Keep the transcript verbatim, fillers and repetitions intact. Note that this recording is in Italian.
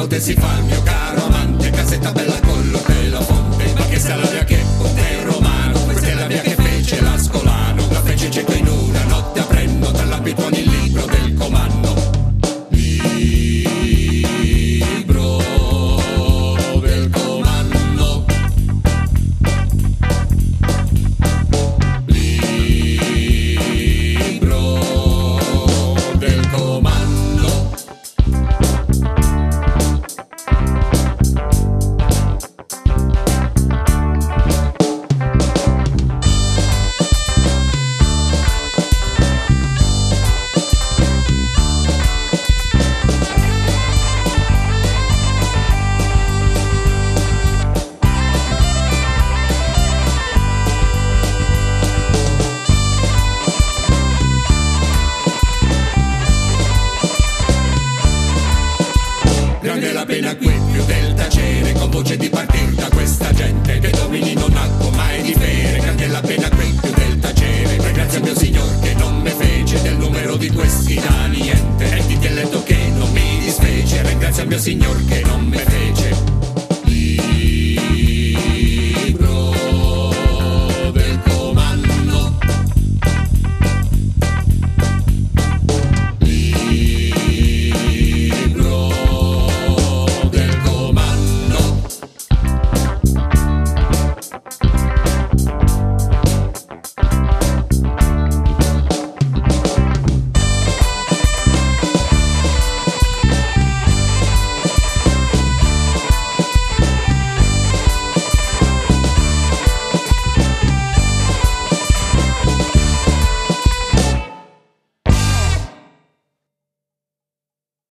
potessi far, mio caro.